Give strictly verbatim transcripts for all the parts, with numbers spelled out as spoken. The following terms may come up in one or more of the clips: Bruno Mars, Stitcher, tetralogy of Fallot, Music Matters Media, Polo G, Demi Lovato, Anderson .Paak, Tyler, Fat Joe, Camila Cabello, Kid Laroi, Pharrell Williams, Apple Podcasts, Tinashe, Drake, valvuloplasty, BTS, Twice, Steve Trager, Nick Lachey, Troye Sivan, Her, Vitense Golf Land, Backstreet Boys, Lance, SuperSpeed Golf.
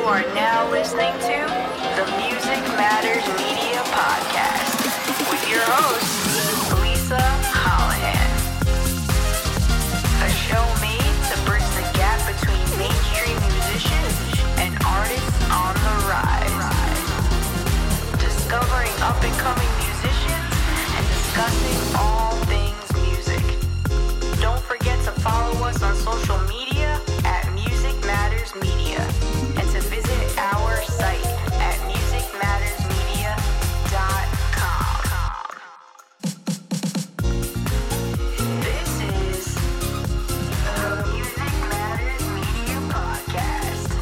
You are now listening to the Music Matters Media Podcast with your host, Lisa Hollihan. A show made to bridge the gap between mainstream musicians and artists on the rise. Discovering up-and-coming musicians and discussing all things music. Don't forget to follow us on social media at Music Matters Media. Visit our site at music matters media dot com. This is the Music Matters Media Podcast.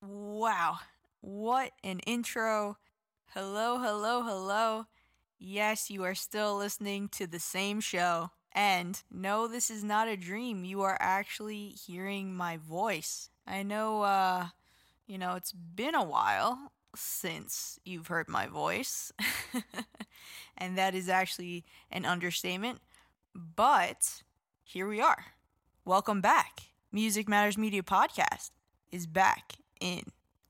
Wow, what an intro. Hello, hello, hello. Yes, you are still listening to the same show. And no, this is not a dream. You are actually hearing my voice. I know, uh, you know, it's been a while since you've heard my voice. And that is actually an understatement. But here we are. Welcome back. Music Matters Media Podcast is back in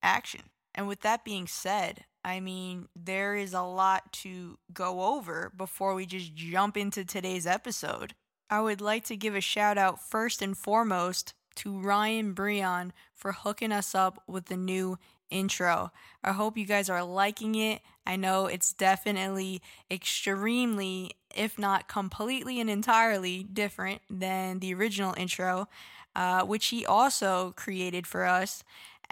action. And with that being said, I mean, there is a lot to go over before we just jump into today's episode. I would like to give a shout out first and foremost to Ryan Breon for hooking us up with the new intro. I hope you guys are liking it. I know it's definitely extremely, if not completely and entirely different than the original intro, uh, which he also created for us.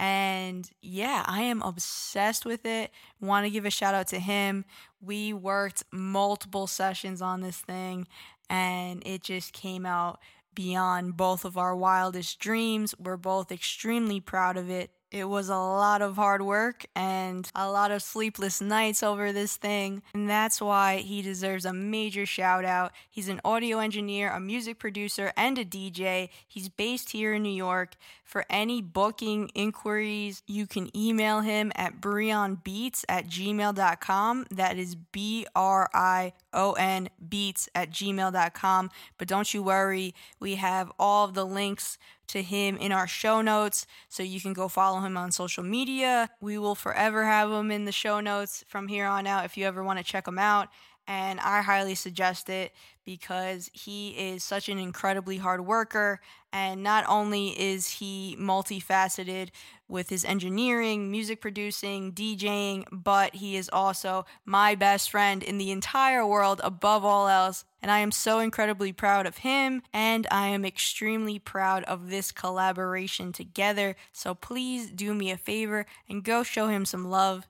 And yeah, I am obsessed with it. Want to give a shout out to him. We worked multiple sessions on this thing, and it just came out beyond both of our wildest dreams. We're both extremely proud of it. It was a lot of hard work and a lot of sleepless nights over this thing. And that's why he deserves a major shout out. He's an audio engineer, a music producer, and a D J. He's based here in New York. For any booking inquiries, you can email him at brion beats at gmail dot com. That is B R I O N beats at gmail dot com. But don't you worry, we have all of the links to him in our show notes, so you can go follow him on social media. We will forever have him in the show notes from here on out if you ever want to check him out, and I highly suggest it because he is such an incredibly hard worker, and not only is he multifaceted with his engineering, music producing, DJing, but he is also my best friend in the entire world above all else. And I am so incredibly proud of him, and I am extremely proud of this collaboration together. So please do me a favor and go show him some love.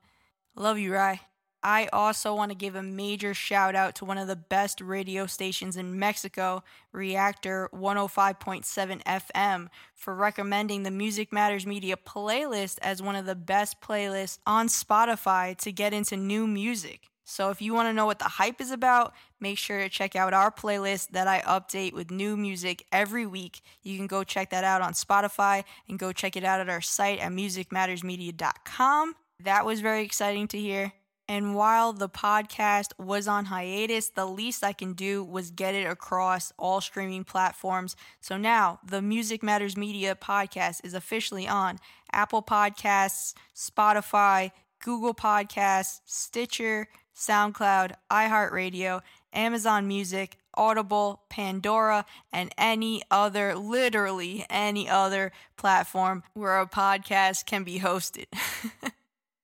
Love you, Rai. I also want to give a major shout out to one of the best radio stations in Mexico, Reactor one oh five point seven F M, for recommending the Music Matters Media playlist as one of the best playlists on Spotify to get into new music. So if you want to know what the hype is about, make sure to check out our playlist that I update with new music every week. You can go check that out on Spotify and go check it out at our site at music matters media dot com. That was very exciting to hear. And while the podcast was on hiatus, the least I can do was get it across all streaming platforms. So now the Music Matters Media Podcast is officially on Apple Podcasts, Spotify, Google Podcasts, Stitcher, SoundCloud, iHeartRadio, Amazon Music, Audible, Pandora, and any other, literally any other platform where a podcast can be hosted.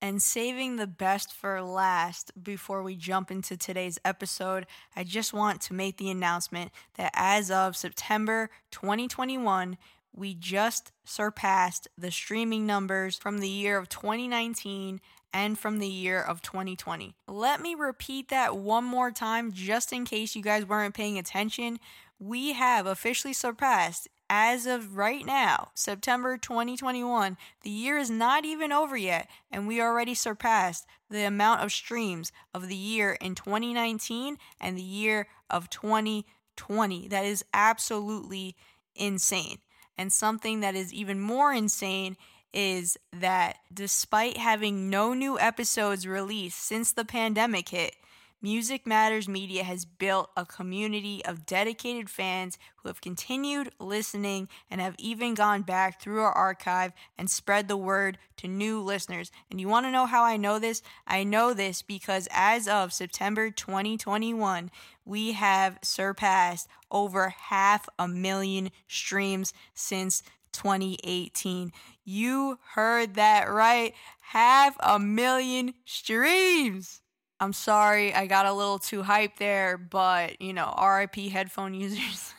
And saving the best for last before we jump into today's episode, I just want to make the announcement that as of September twenty twenty-one, we just surpassed the streaming numbers from the year of twenty nineteen and from the year of twenty twenty. Let me repeat that one more time just in case you guys weren't paying attention. We have officially surpassed, as of right now, September twenty twenty-one, the year is not even over yet, and we already surpassed the amount of streams of the year in twenty nineteen and the year of twenty twenty. That is absolutely insane. And something that is even more insane is that despite having no new episodes released since the pandemic hit, Music Matters Media has built a community of dedicated fans who have continued listening and have even gone back through our archive and spread the word to new listeners. And you want to know how I know this? I know this because as of September twenty twenty-one, we have surpassed over half a million streams since twenty eighteen. You heard that right. Half a million streams. I'm sorry, I got a little too hyped there, but, you know, R I P headphone users.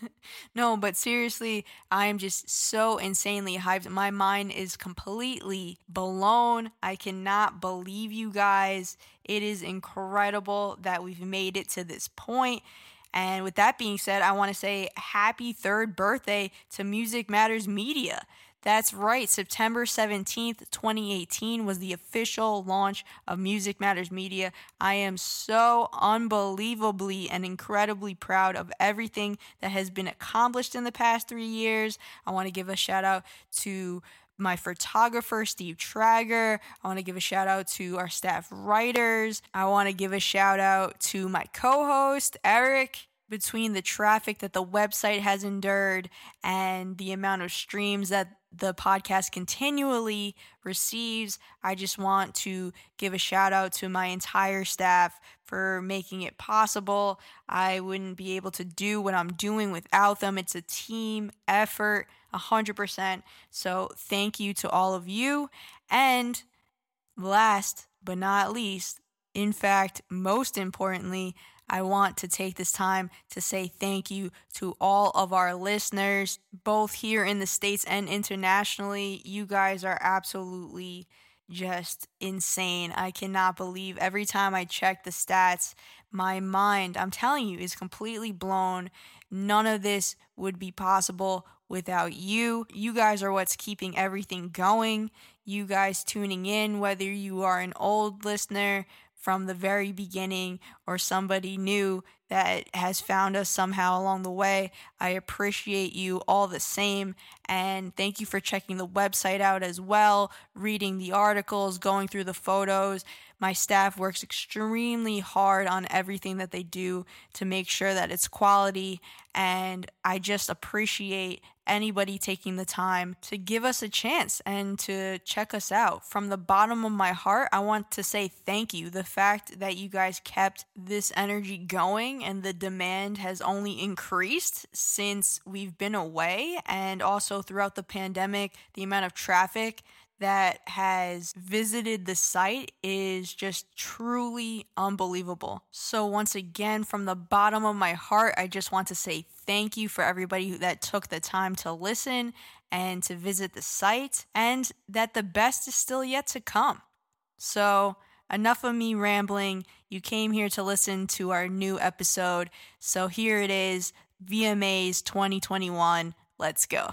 No, but seriously, I am just so insanely hyped. My mind is completely blown. I cannot believe you guys. It is incredible that we've made it to this point. And with that being said, I want to say happy third birthday to Music Matters Media. That's right, September seventeenth, twenty eighteen was the official launch of Music Matters Media. I am so unbelievably and incredibly proud of everything that has been accomplished in the past three years. I want to give a shout out to my photographer, Steve Trager. I want to give a shout out to our staff writers. I want to give a shout out to my co-host, Eric. Between the traffic that the website has endured and the amount of streams that the podcast continually receives, I just want to give a shout out to my entire staff for making it possible. I wouldn't be able to do what I'm doing without them. It's a team effort, one hundred percent. So thank you to all of you. And last but not least, in fact, most importantly, I want to take this time to say thank you to all of our listeners, both here in the States and internationally. You guys are absolutely just insane. I cannot believe every time I check the stats, my mind, I'm telling you, is completely blown. None of this would be possible without you. You guys are what's keeping everything going. You guys tuning in, whether you are an old listener from the very beginning or somebody new that has found us somehow along the way, I appreciate you all the same. And thank you for checking the website out as well, reading the articles, going through the photos. My staff works extremely hard on everything that they do to make sure that it's quality. And I just appreciate anybody taking the time to give us a chance and to check us out. From the bottom of my heart, I want to say thank you. The fact that you guys kept this energy going and the demand has only increased since we've been away, and also throughout the pandemic, the amount of traffic that has visited the site is just truly unbelievable. So once again, from the bottom of my heart, I just want to say thank you for everybody that took the time to listen and to visit the site, and that the best is still yet to come. So enough of me rambling. You came here to listen to our new episode. So here it is, V M As twenty twenty-one. Let's go.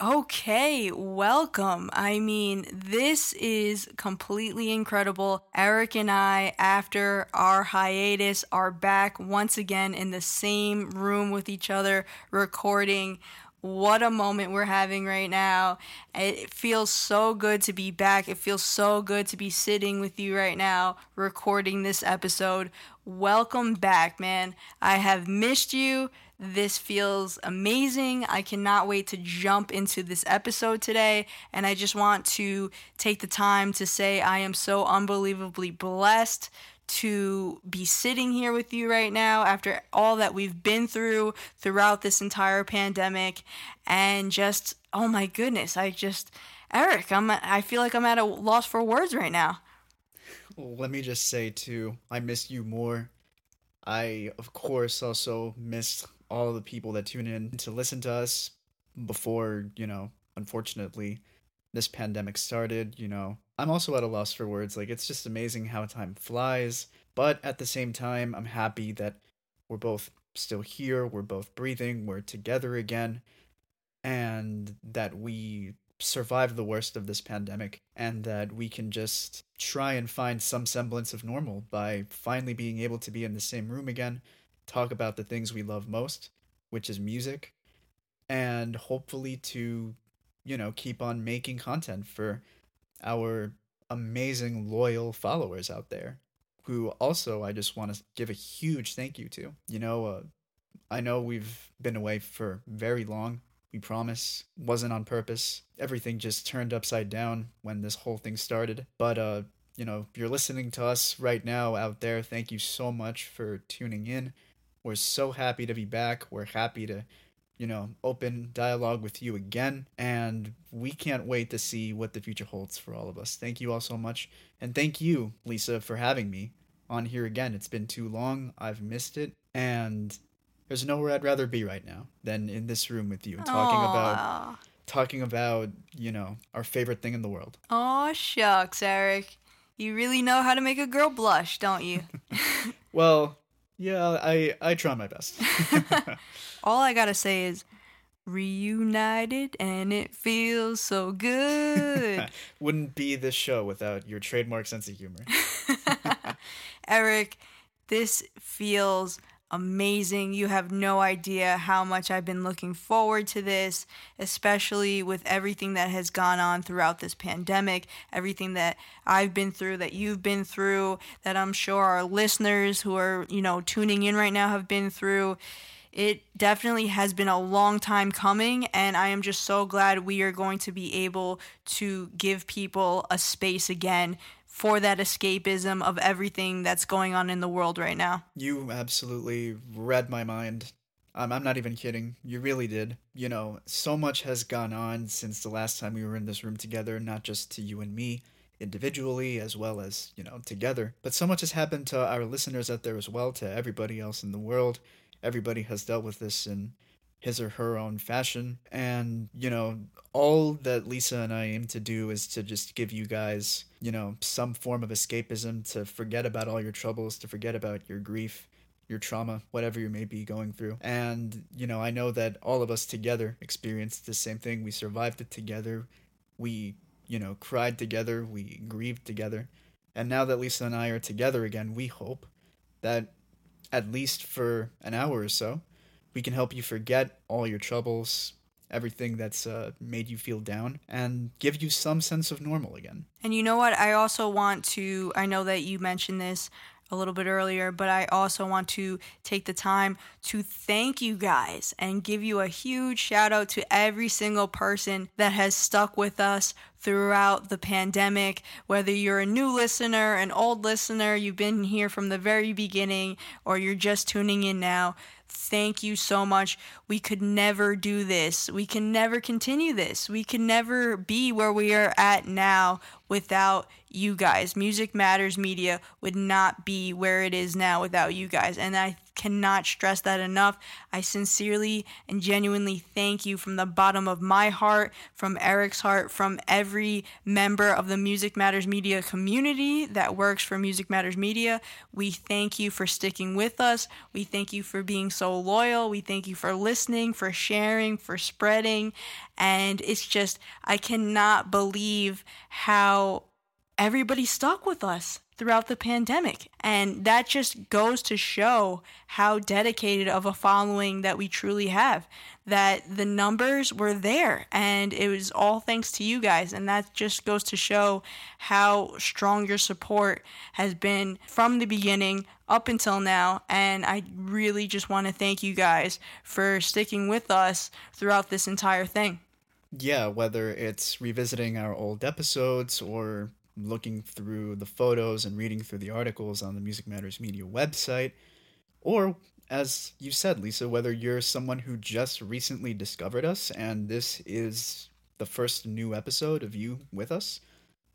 Okay, welcome. I mean, this is completely incredible. Eric and I, after our hiatus, are back once again in the same room with each other recording. What a moment we're having right now. It feels so good to be back. It feels so good to be sitting with you right now recording this episode. Welcome back, man. I have missed you. This feels amazing. I cannot wait to jump into this episode today. And I just want to take the time to say I am so unbelievably blessed to be sitting here with you right now after all that we've been through throughout this entire pandemic. And just, oh my goodness, I just, Eric, I'm, I feel like I'm at a loss for words right now. Let me just say too, I miss you more. I, of course, also missed all the people that tune in to listen to us before, you know, unfortunately, this pandemic started, you know. I'm also at a loss for words. Like, it's just amazing how time flies. But at the same time, I'm happy that we're both still here. We're both breathing. We're together again. And that we survived the worst of this pandemic. And that we can just try and find some semblance of normal by finally being able to be in the same room again. Talk about the things we love most, which is music. And hopefully to, you know, keep on making content for our amazing loyal followers out there who also I just want to give a huge thank you to. You know, uh, I know we've been away for very long. We promise. Wasn't on purpose. Everything just turned upside down when this whole thing started. But, uh, you know, you're listening to us right now out there. Thank you so much for tuning in. We're so happy to be back. We're happy to, you know, open dialogue with you again. And we can't wait to see what the future holds for all of us. Thank you all so much. And thank you, Lisa, for having me on here again. It's been too long. I've missed it. And there's nowhere I'd rather be right now than in this room with you, talking Aww. about, talking about, you know, our favorite thing in the world. Aw, shucks, Eric. You really know how to make a girl blush, don't you? Well, yeah, I, I try my best. All I gotta say is, reunited and it feels so good. Wouldn't be this show without your trademark sense of humor. Eric, this feels amazing. You have no idea how much I've been looking forward to this, especially with everything that has gone on throughout this pandemic, everything that I've been through, that you've been through, that I'm sure our listeners who are, you know, tuning in right now have been through. It definitely has been a long time coming, and I am just so glad we are going to be able to give people a space again for that escapism of everything that's going on in the world right now. You absolutely read my mind. Um, I'm not even kidding. You really did. You know, so much has gone on since the last time we were in this room together, not just to you and me individually, as well as, you know, together. But so much has happened to our listeners out there as well, to everybody else in the world. Everybody has dealt with this in his or her own fashion. And, you know, all that Lisa and I aim to do is to just give you guys, you know, some form of escapism, to forget about all your troubles, to forget about your grief, your trauma, whatever you may be going through. And, you know, I know that all of us together experienced the same thing. We survived it together. We, you know, cried together. We grieved together. And now that Lisa and I are together again, we hope that at least for an hour or so, we can help you forget all your troubles, everything that's uh, made you feel down, and give you some sense of normal again. And you know what? I also want to, I know that you mentioned this a little bit earlier, but I also want to take the time to thank you guys and give you a huge shout out to every single person that has stuck with us throughout the pandemic. Whether you're a new listener, an old listener, you've been here from the very beginning, or you're just tuning in now, thank you so much. We could never do this. We can never continue this. We can never be where we are at now without you guys. Music Matters Media would not be where it is now without you guys. And I cannot stress that enough. I sincerely and genuinely thank you from the bottom of my heart, from Eric's heart, from every member of the Music Matters Media community that works for Music Matters Media. We thank you for sticking with us. We thank you for being so loyal. We thank you for listening, for sharing, for spreading. And it's just, I cannot believe how everybody stuck with us throughout the pandemic. And that just goes to show how dedicated of a following that we truly have, that the numbers were there, and it was all thanks to you guys. And that just goes to show how strong your support has been from the beginning up until now. And I really just want to thank you guys for sticking with us throughout this entire thing. Yeah, whether it's revisiting our old episodes or looking through the photos and reading through the articles on the Music Matters Media website, or, as you said, Lisa, whether you're someone who just recently discovered us and this is the first new episode of you with us,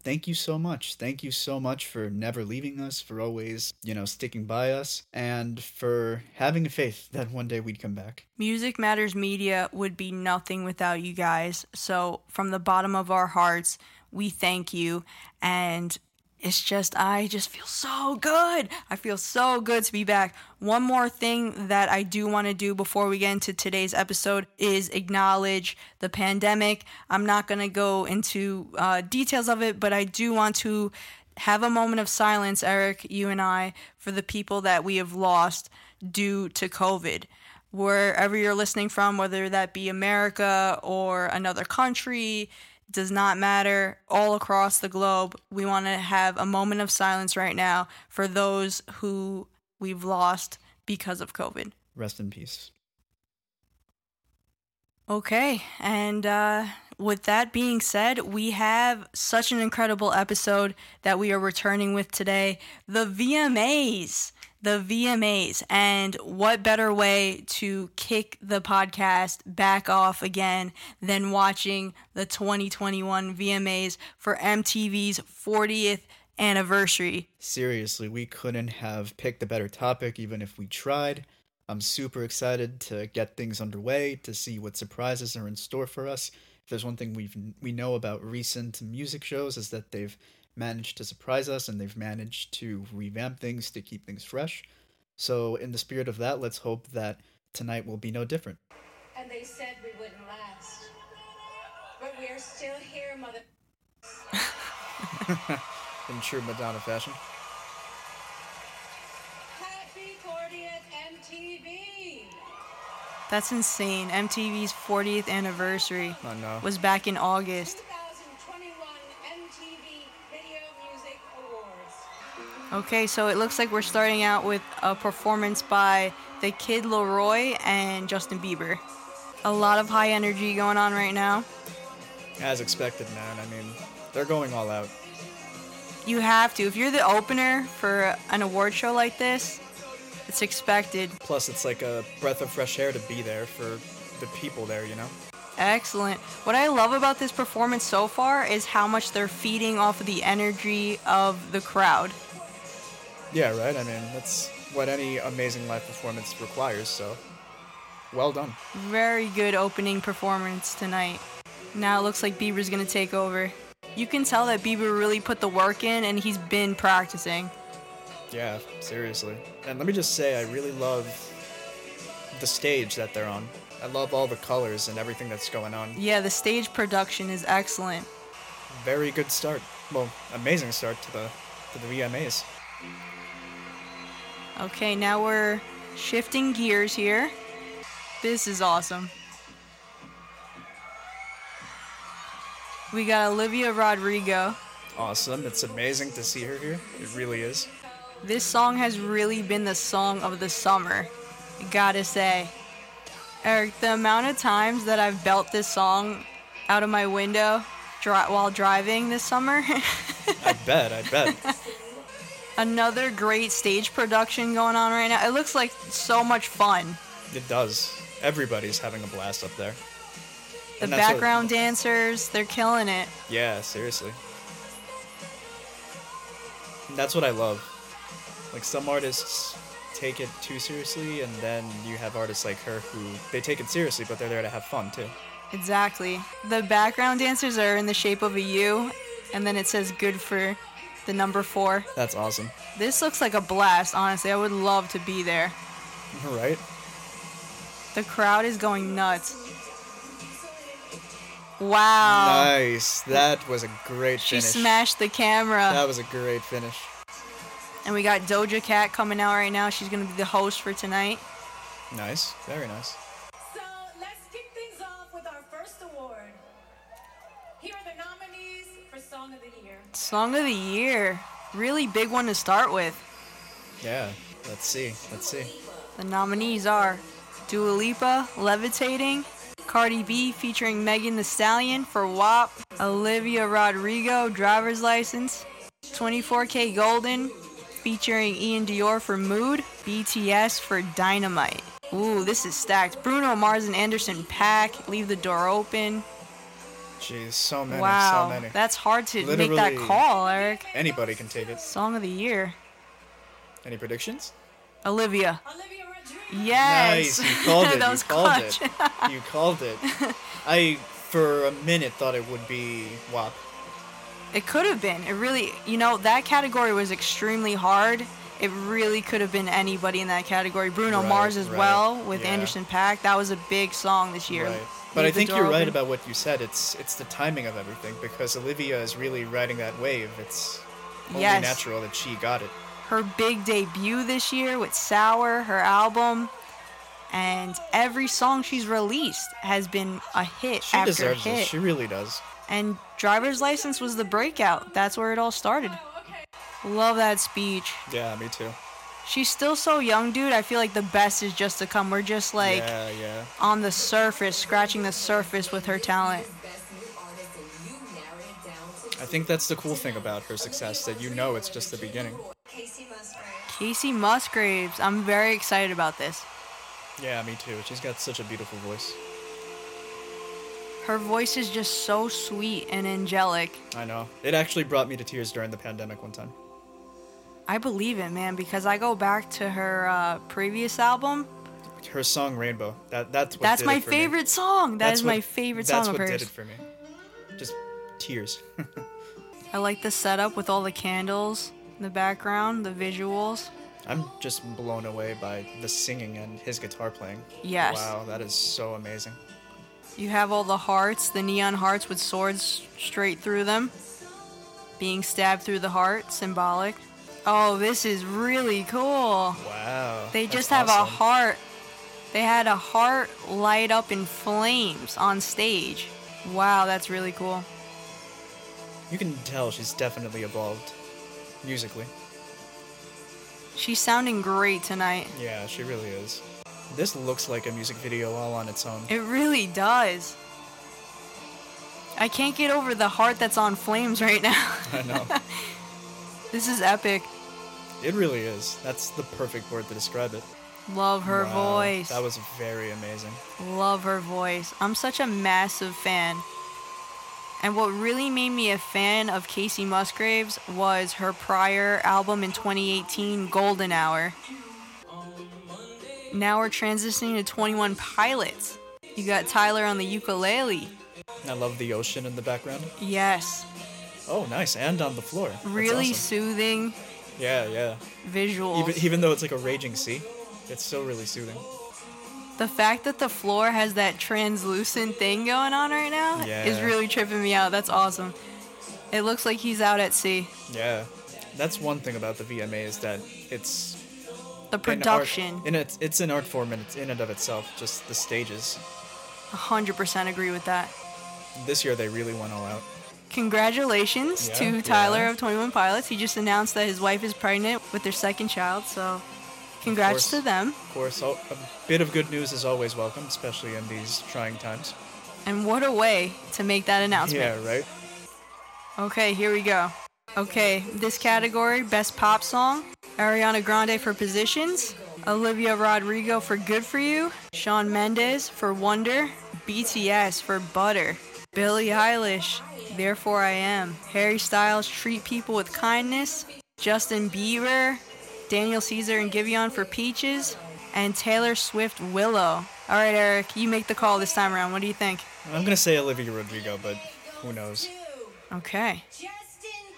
thank you so much. Thank you so much for never leaving us, for always, you know, sticking by us, and for having faith that one day we'd come back. Music Matters Media would be nothing without you guys. So from the bottom of our hearts, we thank you. And it's just, I just feel so good. I feel so good to be back. One more thing that I do want to do before we get into today's episode is acknowledge the pandemic. I'm not going to go into uh, details of it, but I do want to have a moment of silence, Eric, you and I, for the people that we have lost due to COVID. Wherever you're listening from, whether that be America or another country, does not matter, all across the globe. We want to have a moment of silence right now for those who we've lost because of COVID. Rest in peace. Okay, and uh, with that being said, we have such an incredible episode that we are returning with today, the V M As. The V M As, and what better way to kick the podcast back off again than watching the twenty twenty-one V M As for M T V's fortieth anniversary. Seriously, we couldn't have picked a better topic even if we tried. I'm super excited to get things underway, to see what surprises are in store for us. If there's one thing we've we know about recent music shows is that they've managed to surprise us, and they've managed to revamp things to keep things fresh. So in the spirit of that, let's hope that tonight will be no different. And they said we wouldn't last, but we are still here, mother... In true Madonna fashion. Happy fortieth M T V! That's insane. M T V's fortieth anniversary oh, no. was back in August. Okay, so it looks like we're starting out with a performance by the Kid Laroi and Justin Bieber. A lot of high energy going on right now. As expected, man. I mean, they're going all out. You have to. If you're the opener for an award show like this, it's expected. Plus, it's like a breath of fresh air to be there for the people there, you know? Excellent. What I love about this performance so far is how much they're feeding off of the energy of the crowd. Yeah, right? I mean, that's what any amazing live performance requires, so well done. Very good opening performance tonight. Now it looks like Bieber's going to take over. You can tell that Bieber really put the work in, and he's been practicing. Yeah, seriously. And let me just say, I really love the stage that they're on. I love all the colors and everything that's going on. Yeah, the stage production is excellent. Very good start. Well, amazing start to the to the V M As. Okay, now we're shifting gears here. This is awesome. We got Olivia Rodrigo. Awesome. It's amazing to see her here. It really is. This song has really been the song of the summer. Gotta say. Eric, the amount of times that I've belted this song out of my window dri- while driving this summer. I bet, I bet. Another great stage production going on right now. It looks like so much fun. It does. Everybody's having a blast up there. The background what... dancers, they're killing it. Yeah, seriously. And that's what I love. Like, some artists take it too seriously, and then you have artists like her who, they take it seriously, but they're there to have fun, too. Exactly. The background dancers are in the shape of a U, and then it says good for... the number four. That's awesome. This looks like a blast, honestly. I would love to be there. Right? The crowd is going nuts. Wow. Nice. That was a great she finish. She smashed the camera. That was a great finish. And we got Doja Cat coming out right now. She's going to be the host for tonight. Nice. Very nice. So let's kick things off with our first award. Here are the nominees for Song of the Year. Song of the Year. Really big one to start with. Yeah, let's see. Let's see. The nominees are Dua Lipa, Levitating, Cardi B featuring Megan Thee Stallion for W A P, Olivia Rodrigo, Driver's License, twenty-four K Golden featuring Ian Dior for Mood, B T S for Dynamite. Ooh, this is stacked. Bruno Mars and Anderson .Paak, Leave the Door Open. Jeez, so many, wow. so many. Wow, that's hard to Literally, make that call, Eric. Anybody can take it. Song of the Year. Any predictions? Olivia. Olivia Rodrigo. Yes. Nice, you called it. That was you called clutch. it. You called it. I, for a minute, thought it would be W A P. It could have been. It really, you know, that category was extremely hard. It really could have been anybody in that category. Bruno right, Mars as right. well with yeah. Anderson .Paak. That was a big song this year. Right. But Leave I think you're open. right about what you said. It's it's the timing of everything, because Olivia is really riding that wave. It's only yes. natural that she got it. Her big debut this year with Sour, her album, and every song she's released has been a hit she after hit. She deserves it. She really does. and driver's license was the breakout. That's where it all started. Love that speech. Yeah, me too. She's still so young, dude. I feel like the best is just to come. We're just like yeah, yeah. on the surface, scratching the surface with her talent. I think that's the cool thing about her success, that you know it's just the beginning. Kacey Musgraves. Kacey Musgraves. I'm very excited about this. Yeah, me too. She's got such a beautiful voice. Her voice is just so sweet and angelic. I know. It actually brought me to tears during the pandemic one time. I believe it, man, because I go back to her uh, previous album. Her song Rainbow. That That's what that's did it for me. That's my favorite song. That is my favorite song of hers. That's what did it for me. Just tears. I like the setup with all the candles, the background, the visuals. I'm just blown away by the singing and his guitar playing. Yes. Wow, that is so amazing. You have all the hearts, the neon hearts with swords straight through them. Being stabbed through the heart, symbolic. Oh, this is really cool. Wow. They just have awesome. a heart. They had a heart light up in flames on stage. Wow, that's really cool. You can tell she's definitely evolved musically. She's sounding great tonight. Yeah, she really is. This looks like a music video all on its own. It really does. I can't get over the heart that's on flames right now. I know. This is epic. It really is. That's the perfect word to describe it. Love her wow, voice. That was very amazing. Love her voice. I'm such a massive fan. And what really made me a fan of Kacey Musgraves was her prior album in twenty eighteen, Golden Hour. Now we're transitioning to Twenty One Pilots. You got Tyler on the ukulele. I love the ocean in the background. Yes. Oh, nice. And on the floor. Really awesome. Soothing. Yeah, yeah. Visuals. Even, even though it's like a raging sea, it's still really soothing. The fact that the floor has that translucent thing going on right now yeah. is really tripping me out. That's awesome. It looks like he's out at sea. Yeah. That's one thing about the V M A is that it's... The production. And it's, it's an art form and it's in and of itself, just the stages. one hundred percent agree with that. This year they really went all out. Congratulations yeah, to Tyler yeah. of Twenty One Pilots. He just announced that his wife is pregnant with their second child, so... Congrats to them. Of course, a bit of good news is always welcome, especially in these trying times. And what a way to make that announcement. Yeah, right? Okay, here we go. Okay, this category, Best Pop Song, Ariana Grande for Positions, Olivia Rodrigo for Good For You, Shawn Mendes for Wonder, B T S for Butter, Billie Eilish, Therefore I Am, Harry Styles, Treat People With Kindness, Justin Bieber, Daniel Caesar and Giveon for Peaches, and Taylor Swift, Willow. All right, Eric, you make the call this time around. What do you think? I'm going to say Olivia Rodrigo, but who knows? Okay. Justin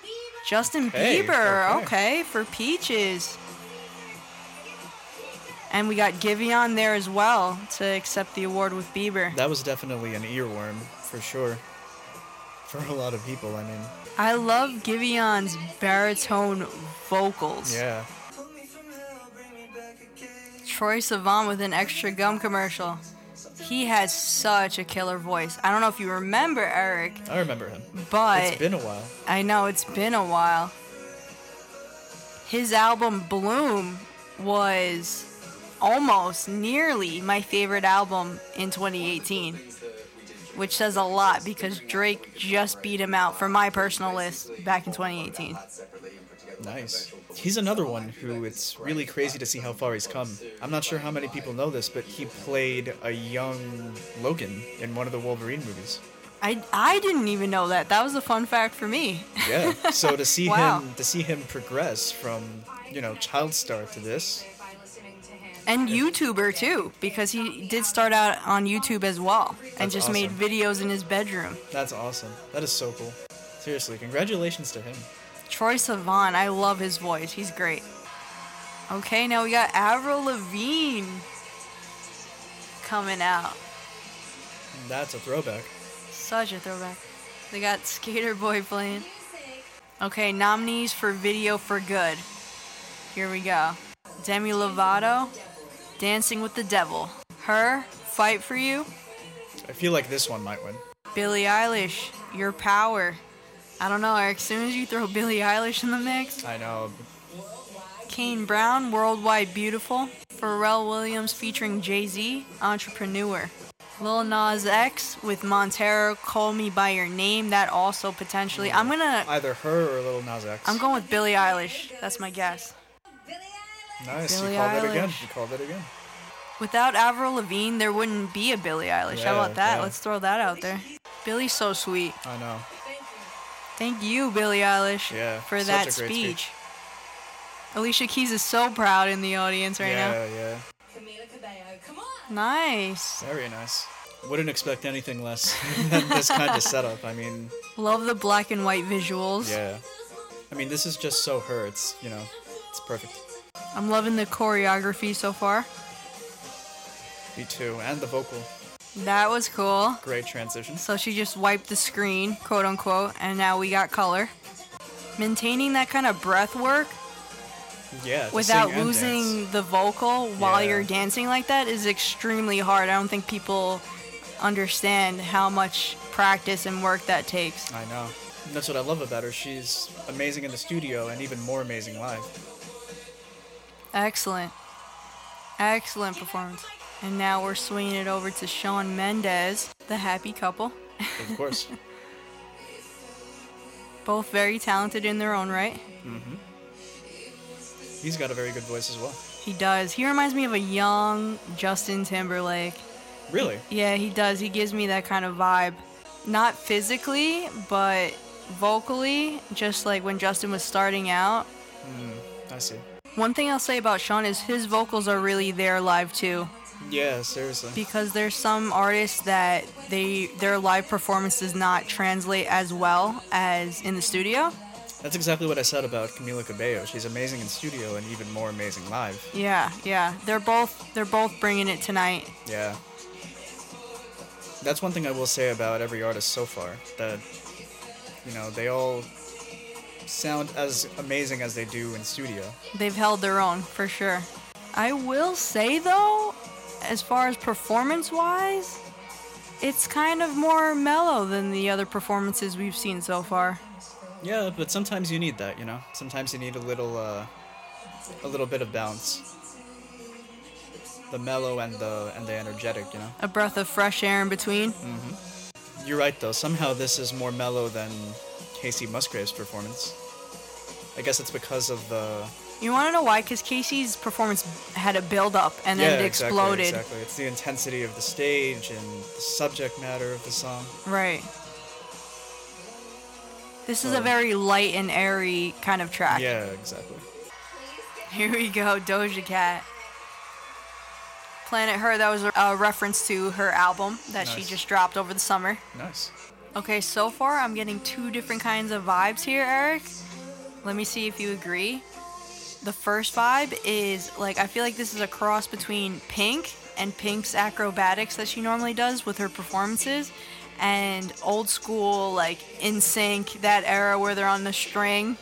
Bieber. Justin okay, Bieber, okay. okay, for Peaches. And we got Giveon there as well to accept the award with Bieber. That was definitely an earworm, for sure. For a lot of people, I mean. I love Giveon's baritone vocals. Yeah. Troye Sivan with an extra gum commercial. He has such a killer voice. I don't know if you remember, Eric. I remember him. But it's been a while. I know, it's been a while. His album Bloom was almost nearly my favorite album in twenty eighteen, which says a lot because Drake just beat him out for my personal list back in twenty eighteen. Nice. He's another one who it's really crazy to see how far he's come. I'm not sure how many people know this, but he played a young Logan in one of the Wolverine movies. I, I didn't even know that. That was a fun fact for me. Yeah. So to see wow. him to see him progress from, you know, child star to this. And YouTuber too, because he did start out on YouTube as well and That's just awesome. made videos in his bedroom. That's awesome. That is so cool. Seriously, congratulations to him. Troye Sivan, I love his voice. He's great. Okay, now we got Avril Lavigne coming out. That's a throwback. Such a throwback. They got Skater Boy playing. Okay, nominees for Video for Good. Here we go. Demi Lovato, Dancing with the Devil. Her, Fight for You. I feel like this one might win. Billie Eilish, Your Power. I don't know, Eric, as soon as you throw Billie Eilish in the mix. I know. Kane Brown, Worldwide Beautiful. Pharrell Williams featuring Jay-Z, Entrepreneur. Lil Nas X with Montero, Call Me By Your Name. That also potentially. Yeah. I'm going to... Either her or Lil Nas X. I'm going with Billie Eilish. That's my guess. Nice. Billie you called Eilish. It again. You called it again. Without Avril Lavigne, there wouldn't be a Billie Eilish. Yeah, how about that? Yeah. Let's throw that out there. Billie's so sweet. I know. Thank you, Billie Eilish, yeah, for that speech. speech. Alicia Keys is so proud in the audience right yeah, now. Yeah, yeah. Camila Cabello, come on. Nice. Very nice. Wouldn't expect anything less than this kind of setup. I mean... Love the black and white visuals. Yeah. I mean, this is just so her. It's, you know, it's perfect. I'm loving the choreography so far. Me too, and the vocal. That was cool. Great transition. So she just wiped the screen, quote unquote, and now we got color. Maintaining that kind of breath work. Yeah, without losing the vocal while yeah. you're dancing like that is extremely hard. I don't think people understand how much practice and work that takes. I know. And that's what I love about her. She's amazing in the studio and even more amazing live. Excellent. Excellent performance. And now we're swinging it over to Shawn Mendes, the happy couple. Of course. Both very talented in their own right. Mm-hmm. He's got a very good voice as well. He does. He reminds me of a young Justin Timberlake. Really? Yeah, he does. He gives me that kind of vibe. Not physically, but vocally, just like when Justin was starting out. Mm, I see. One thing I'll say about Shawn is his vocals are really there live too. Yeah, seriously. Because there's some artists that they their live performance does not translate as well as in the studio. That's exactly what I said about Camila Cabello. She's amazing in studio and even more amazing live. Yeah, yeah. They're both they're both bringing it tonight. Yeah. That's one thing I will say about every artist so far, that, you know, they all sound as amazing as they do in studio. They've held their own, for sure. I will say, though, as far as performance-wise, it's kind of more mellow than the other performances we've seen so far. Yeah, but sometimes you need that, you know? Sometimes you need a little, uh, a little bit of bounce. The mellow and the and the energetic, you know? A breath of fresh air in between. Mm-hmm. You're right, though. Somehow this is more mellow than Kacey Musgraves' performance. I guess it's because of the... You want to know why? Because Kacey's performance had a build-up, and yeah, then it exploded. Yeah, exactly, exactly. It's the intensity of the stage and the subject matter of the song. Right. This is a very light and airy kind of track. Yeah, exactly. Here we go, Doja Cat. Planet Her, that was a, a reference to her album that nice. she just dropped over the summer. Nice. Okay, so far I'm getting two different kinds of vibes here, Eric. Let me see if you agree. The first vibe is, like, I feel like this is a cross between Pink and Pink's acrobatics that she normally does with her performances, and old school, like, N Sync, that era where they're on the string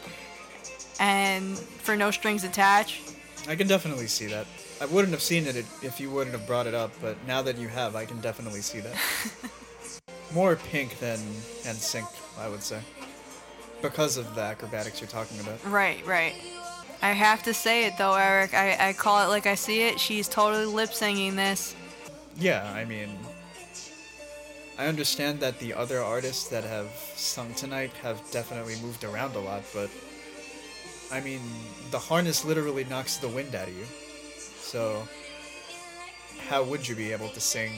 and for no strings attached. I can definitely see that. I wouldn't have seen it if you wouldn't have brought it up, but now that you have, I can definitely see that. More Pink than N Sync, I would say, because of the acrobatics you're talking about. Right, right. I have to say it, though, Eric. I, I call it like I see it. She's totally lip-syncing this. Yeah, I mean... I understand that the other artists that have sung tonight have definitely moved around a lot, but... I mean, the harness literally knocks the wind out of you. So... how would you be able to sing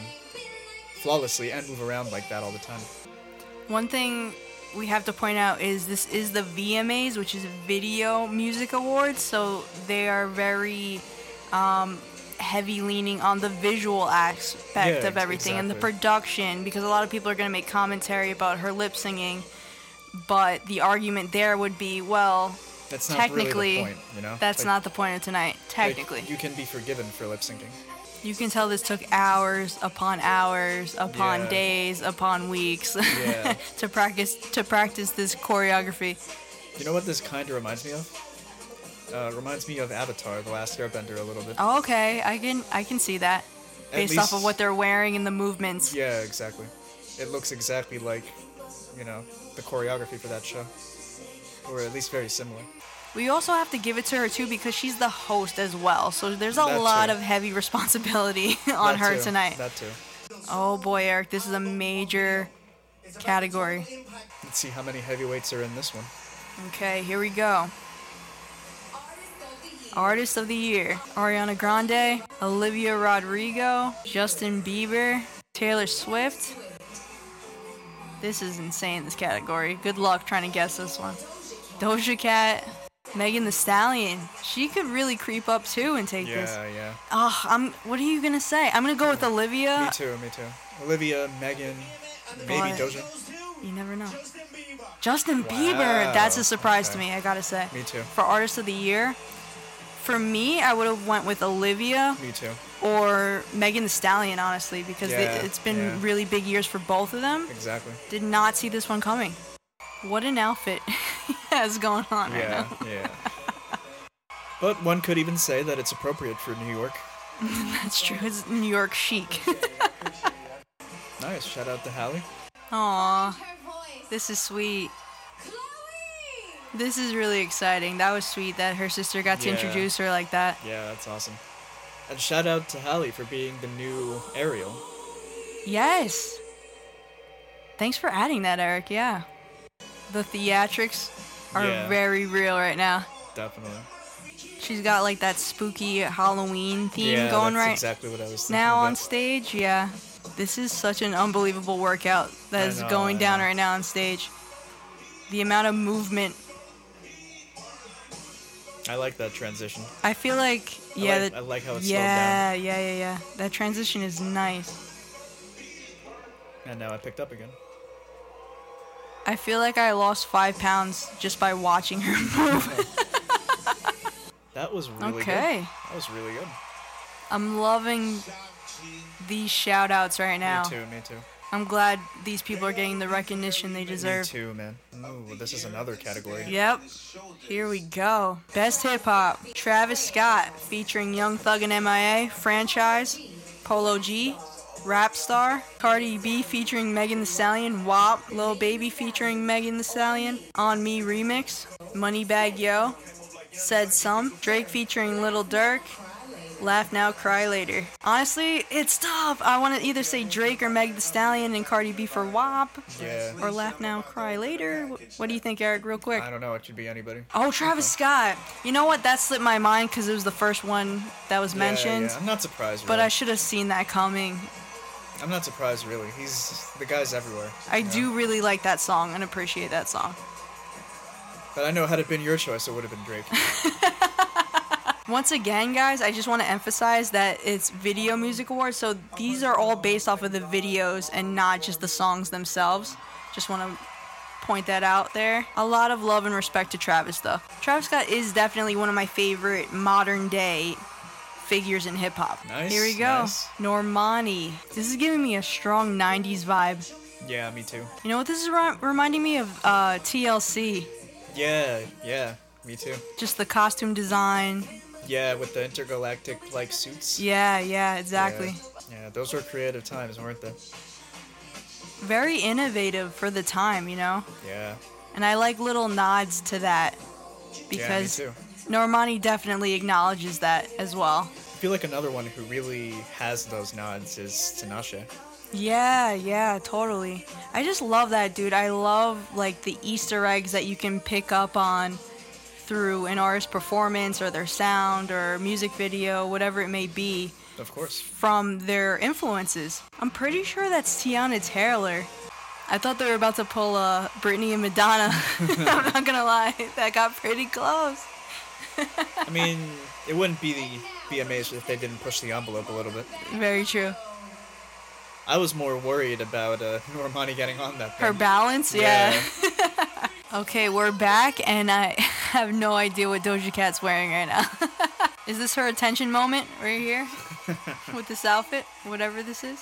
flawlessly and move around like that all the time? One thing... we have to point out is this is the V M As, which is Video Music Awards, so they are very um, heavy leaning on the visual aspect yeah, of everything exactly. and the production, because a lot of people are going to make commentary about her lip singing, but the argument there would be, well, that's not technically really the point, you know? That's like, not the point of tonight, technically. Like, you can be forgiven for lip syncing. You can tell this took hours upon hours upon yeah. days upon weeks yeah. to practice to practice this choreography. You know what this kind of reminds me of? Uh, reminds me of Avatar: The Last Airbender a little bit. Oh, okay, I can I can see that, based least, off of what they're wearing and the movements. Yeah, exactly. it looks exactly like, you know, the choreography for that show, or at least very similar. We also have to give it to her, too, because she's the host as well. So there's a that lot too. of heavy responsibility on that her too. tonight. That too. Oh, boy, Eric, this is a major category. Let's see how many heavyweights are in this one. Okay, here we go. Artist of the Year. Ariana Grande, Olivia Rodrigo, Justin Bieber, Taylor Swift. This is insane, this category. Good luck trying to guess this one. Doja Cat, Megan Thee Stallion. She could really creep up, too, and take yeah, this. Yeah, yeah. Oh, I'm, what are you going to say? I'm going to go yeah. with Olivia. Me too, me too. Olivia, Megan, maybe but Doja. You never know. Justin wow. Bieber. That's a surprise okay. to me, I got to say. Me too. For Artist of the Year, for me, I would have went with Olivia. Me too. Or Megan Thee Stallion, honestly, because yeah, they, it's been yeah. really big years for both of them. Exactly. Did not see this one coming. What an outfit has going on yeah, right now. Yeah, yeah. But one could even say that it's appropriate for New York. That's true. It's New York chic. Nice. Shout out to Hallie. Aw. This is sweet. This is really exciting. That was sweet that her sister got to yeah. introduce her like that. Yeah, that's awesome. And shout out to Hallie for being the new Ariel. Yes. Thanks for adding that, Eric. Yeah. The theatrics are yeah. very real right now. Definitely. She's got like that spooky Halloween theme yeah, going that's right exactly what I was thinking now about. On stage. Yeah, this is such an unbelievable workout that I is know, going I down know. right now on stage. The amount of movement. I like that transition. I feel like yeah. I like, the, I like how it's yeah, slowed down. Yeah, yeah, yeah. That transition is nice. And now I picked up again. I feel like I lost five pounds just by watching her move. That was really okay. good. Okay. That was really good. I'm loving these shout-outs right now. Me too, me too. I'm glad these people are getting the recognition they deserve. Me too, man. Ooh, this is another category. Yep. Here we go. Best Hip-Hop. Travis Scott featuring Young Thug and M I A, Franchise, Polo G, Rap Star, Cardi B featuring Megan Thee Stallion, W A P, Lil Baby featuring Megan Thee Stallion, On Me Remix, Moneybag Yo, Said Some, Drake featuring Lil Durk, Laugh Now, Cry Later. Honestly, it's tough. I want to either say Drake or Megan Thee Stallion and Cardi B for W A P, yeah. or Laugh Now, Cry Later. What do you think, Eric, real quick? I don't know. It should be anybody. Oh, Travis okay. Scott. You know what? That slipped my mind because it was the first one that was mentioned. Yeah, yeah. I'm not surprised. But really. I should have seen that coming. I'm not surprised, really. He's the guy's everywhere. I you know? do really like that song and appreciate that song. But I know had it been your choice, it would have been Drake. Once again, guys, I just want to emphasize that it's Video Music Awards, so these are all based off of the videos and not just the songs themselves. Just want to point that out there. A lot of love and respect to Travis, though. Travis Scott is definitely one of my favorite modern-day figures in hip-hop. Nice, Here we go. Nice. Normani. This is giving me a strong nineties vibe. Yeah, me too. You know what? This is re- reminding me of uh, T L C. Yeah, yeah, me too. Just the costume design. Yeah, with the intergalactic-like suits. Yeah, yeah, exactly. Yeah, yeah, those were creative times, weren't they? Very innovative for the time, you know? Yeah. And I like little nods to that. Because yeah, me too. Normani definitely acknowledges that as well. I feel like another one who really has those nods is Tinashe. Yeah, yeah, totally. I just love that, dude. I love, like, the Easter eggs that you can pick up on through an artist's performance or their sound or music video, whatever it may be. Of course. From their influences. I'm pretty sure that's Tiana Taylor. I thought they were about to pull uh, Britney and Madonna. I'm not going to lie. That got pretty close. I mean, it wouldn't be the B M As if they didn't push the envelope a little bit. Very true. I was more worried about uh, Normani getting on that thing. Her balance, yeah. yeah. Okay, we're back, and I have no idea what Doja Cat's wearing right now. Is this her attention moment right here with this outfit, whatever this is?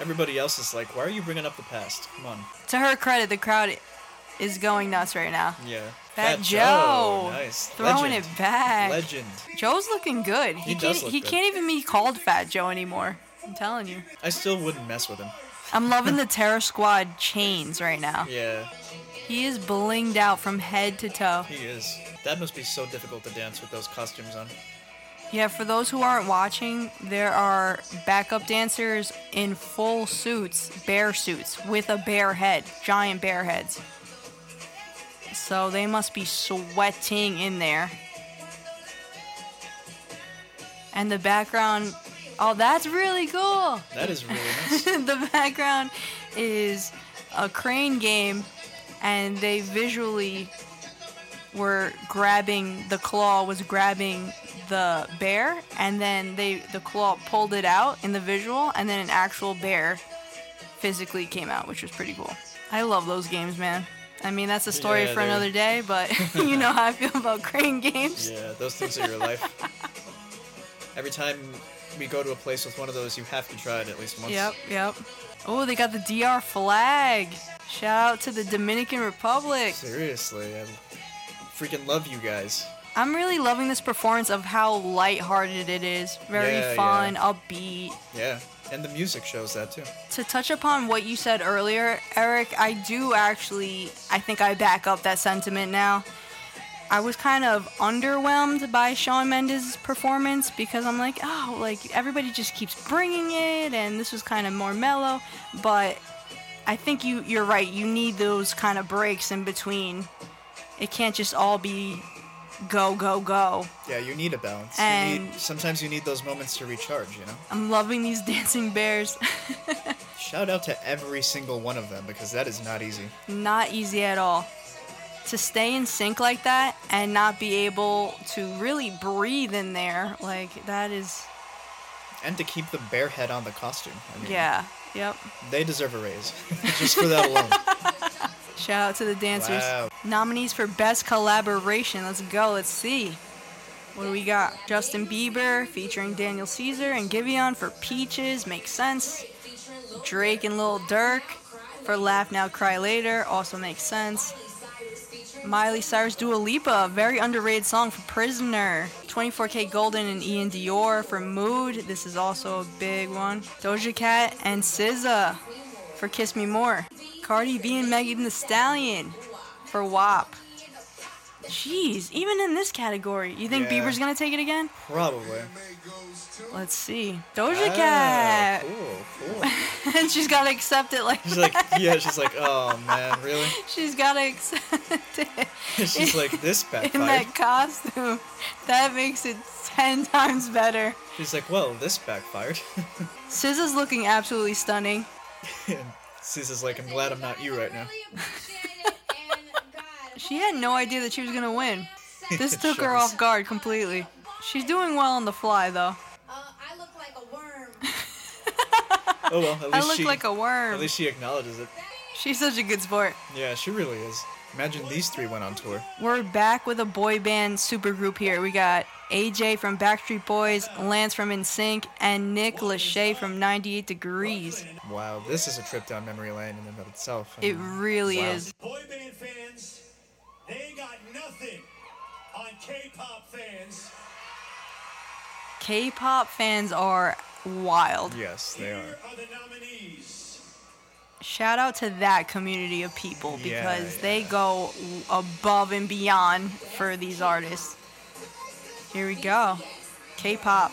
Everybody else is like, why are you bringing up the past? Come on. To her credit, the crowd is going nuts right now. Yeah. Fat Joe, nice. Throwing Legend. it back. Legend. Joe's looking good. He, he does. Look he good. Can't even be called Fat Joe anymore. I'm telling you. I still wouldn't mess with him. I'm loving the Terror Squad chains right now. Yeah. He is blinged out from head to toe. He is. That must be so difficult to dance with those costumes on. Yeah, for those who aren't watching, there are backup dancers in full suits, bear suits, with a bear head, giant bear heads. So they must be sweating in there. And the background... Oh, that's really cool. That is really nice. The background is a crane game, and they visually were grabbing, the claw was grabbing the bear, and then they the claw pulled it out in the visual, and then an actual bear physically came out, which was pretty cool. I love those games, man. I mean, that's a story yeah, for they're... another day, but you know how I feel about crane games. Yeah, those things are your life. Every time... we go to a place with one of those, you have to try it at least once. Yep, yep. Oh, they got the D R flag. Shout out to the Dominican Republic. Seriously, I freaking love you guys. I'm really loving this performance of how lighthearted it is. Very yeah, fun, yeah. upbeat. Yeah, and the music shows that too. To touch upon what you said earlier, Eric, I do actually, I think I back up that sentiment now. I was kind of underwhelmed by Shawn Mendes' performance because I'm like, oh, like everybody just keeps bringing it, and this was kind of more mellow. But I think you, you're right. You need those kind of breaks in between. It can't just all be go, go, go. Yeah, you need a balance. And you need, sometimes you need those moments to recharge, you know? I'm loving these dancing bears. Shout out to every single one of them because that is not easy. Not easy at all. To stay in sync like that and not be able to really breathe in there, like, that is... And to keep the bear head on the costume. I mean, yeah, yep. They deserve a raise, just for that alone. Shout out to the dancers. Wow. Nominees for Best Collaboration. Let's go, let's see. What do we got? Justin Bieber featuring Daniel Caesar and Giveon for Peaches, makes sense. Drake and Lil Durk for Laugh Now, Cry Later, also makes sense. Miley Cyrus, Dua Lipa, very underrated song for Prisoner. twenty-four K Golden and Ian Dior for Mood. This is also a big one. Doja Cat and S Z A for Kiss Me More. Cardi B and Megan Thee Stallion for W A P. Jeez, even in this category, you think yeah. Bieber's gonna take it again? Probably. Let's see. Doja ah, Cat. Cool, cool. And she's gotta accept it like. She's that. like, yeah, she's like, oh man, really? She's gotta accept it. She's in, like, this backfired. In that costume, that makes it ten times better. She's like, well, this backfired. S Z A's looking absolutely stunning. S Z A's like, I'm glad I'm not you right now. She had no idea that she was going to win. This took her off guard completely. She's doing well on the fly, though. Uh, I look like a worm. Oh, well, at least I look she, like a worm. At least she acknowledges it. She's such a good sport. Yeah, she really is. Imagine these three went on tour. We're back with a boy band supergroup here. We got A J from Backstreet Boys, Lance from InSync, and Nick Lachey from ninety-eight degrees. Wow, this is a trip down memory lane in and of itself. I mean, it really wow. is. Boy band fans... they got nothing on K-pop fans. K-pop fans are wild. Yes, they are. Here are the nominees. Shout out to that community of people because yeah, yeah. they go above and beyond for these artists. Here we go. K-pop.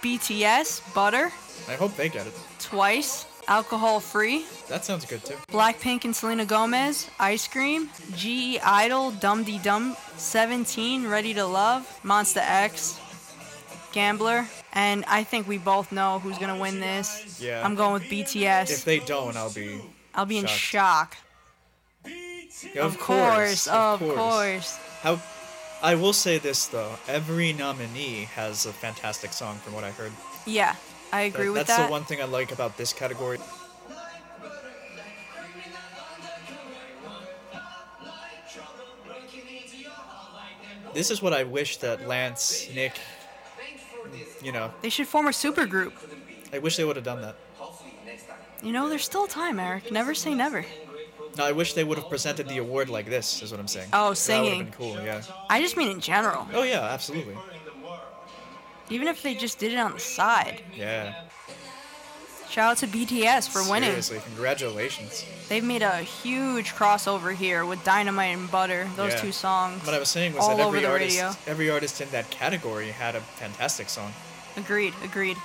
B T S, Butter. I hope they get it. Twice. Alcohol Free. That sounds good too. Blackpink and Selena Gomez, Ice Cream, G E Idol, Dum Dee Dum, seventeen, Ready to Love, Monsta X, Gambler, and I think we both know who's gonna win this. Yeah. I'm going with B T S. If they don't, I'll be. I'll be shocked. in shock. Yeah, of, of course, course, of course. course. How? I will say this though: every nominee has a fantastic song, from what I heard. Yeah. I agree with that. That's the one thing I like about this category. This is what I wish that Lance, Nick, you know. They should form a supergroup. I wish they would have done that. You know, there's still time, Eric. Never say never. No, I wish they would have presented the award like this, is what I'm saying. Oh, singing. That would have been cool, yeah. I just mean in general. Oh, yeah, absolutely. Even if they just did it on the side. Yeah. Shout out to B T S for winning. Seriously, congratulations. They've made a huge crossover here with Dynamite and Butter, those yeah. two songs. What I was saying was that every artist, radio. every artist in that category had a fantastic song. Agreed, agreed.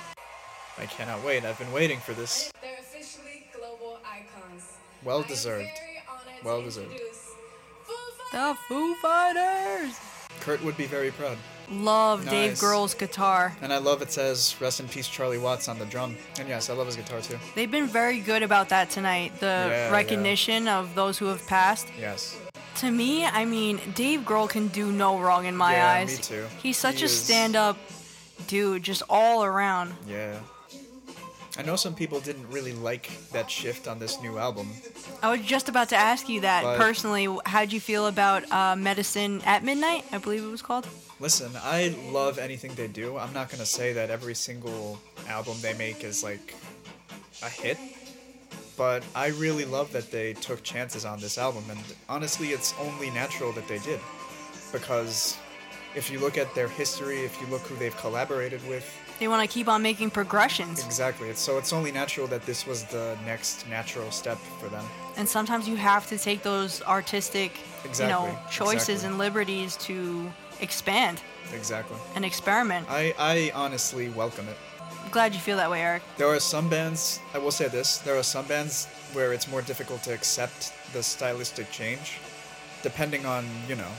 I cannot wait. I've been waiting for this. They're officially global icons. Well deserved. Well deserved. The Foo Fighters! Kurt would be very proud. Love nice. Dave Grohl's guitar. And I love it says, rest in peace Charlie Watts on the drum. And yes, I love his guitar too. They've been very good about that tonight. The yeah, recognition yeah. of those who have passed. Yes. To me, I mean, Dave Grohl can do no wrong in my yeah, eyes. Me too. He's such he a is... stand-up dude, just all around. Yeah. I know some people didn't really like that shift on this new album. I was just about to ask you that. But personally, how'd you feel about uh, Medicine at Midnight, I believe it was called? Listen, I love anything they do. I'm not going to say that every single album they make is, like, a hit. But I really love that they took chances on this album. And honestly, it's only natural that they did. Because if you look at their history, if you look who they've collaborated with... They want to keep on making progressions. Exactly. So it's only natural that this was the next natural step for them. And sometimes you have to take those artistic, exactly. you know, choices exactly. and liberties to... expand. Exactly. And experiment. I, I honestly welcome it. I'm glad you feel that way, Eric. There are some bands, I will say this, there are some bands where it's more difficult to accept the stylistic change, depending on, you know.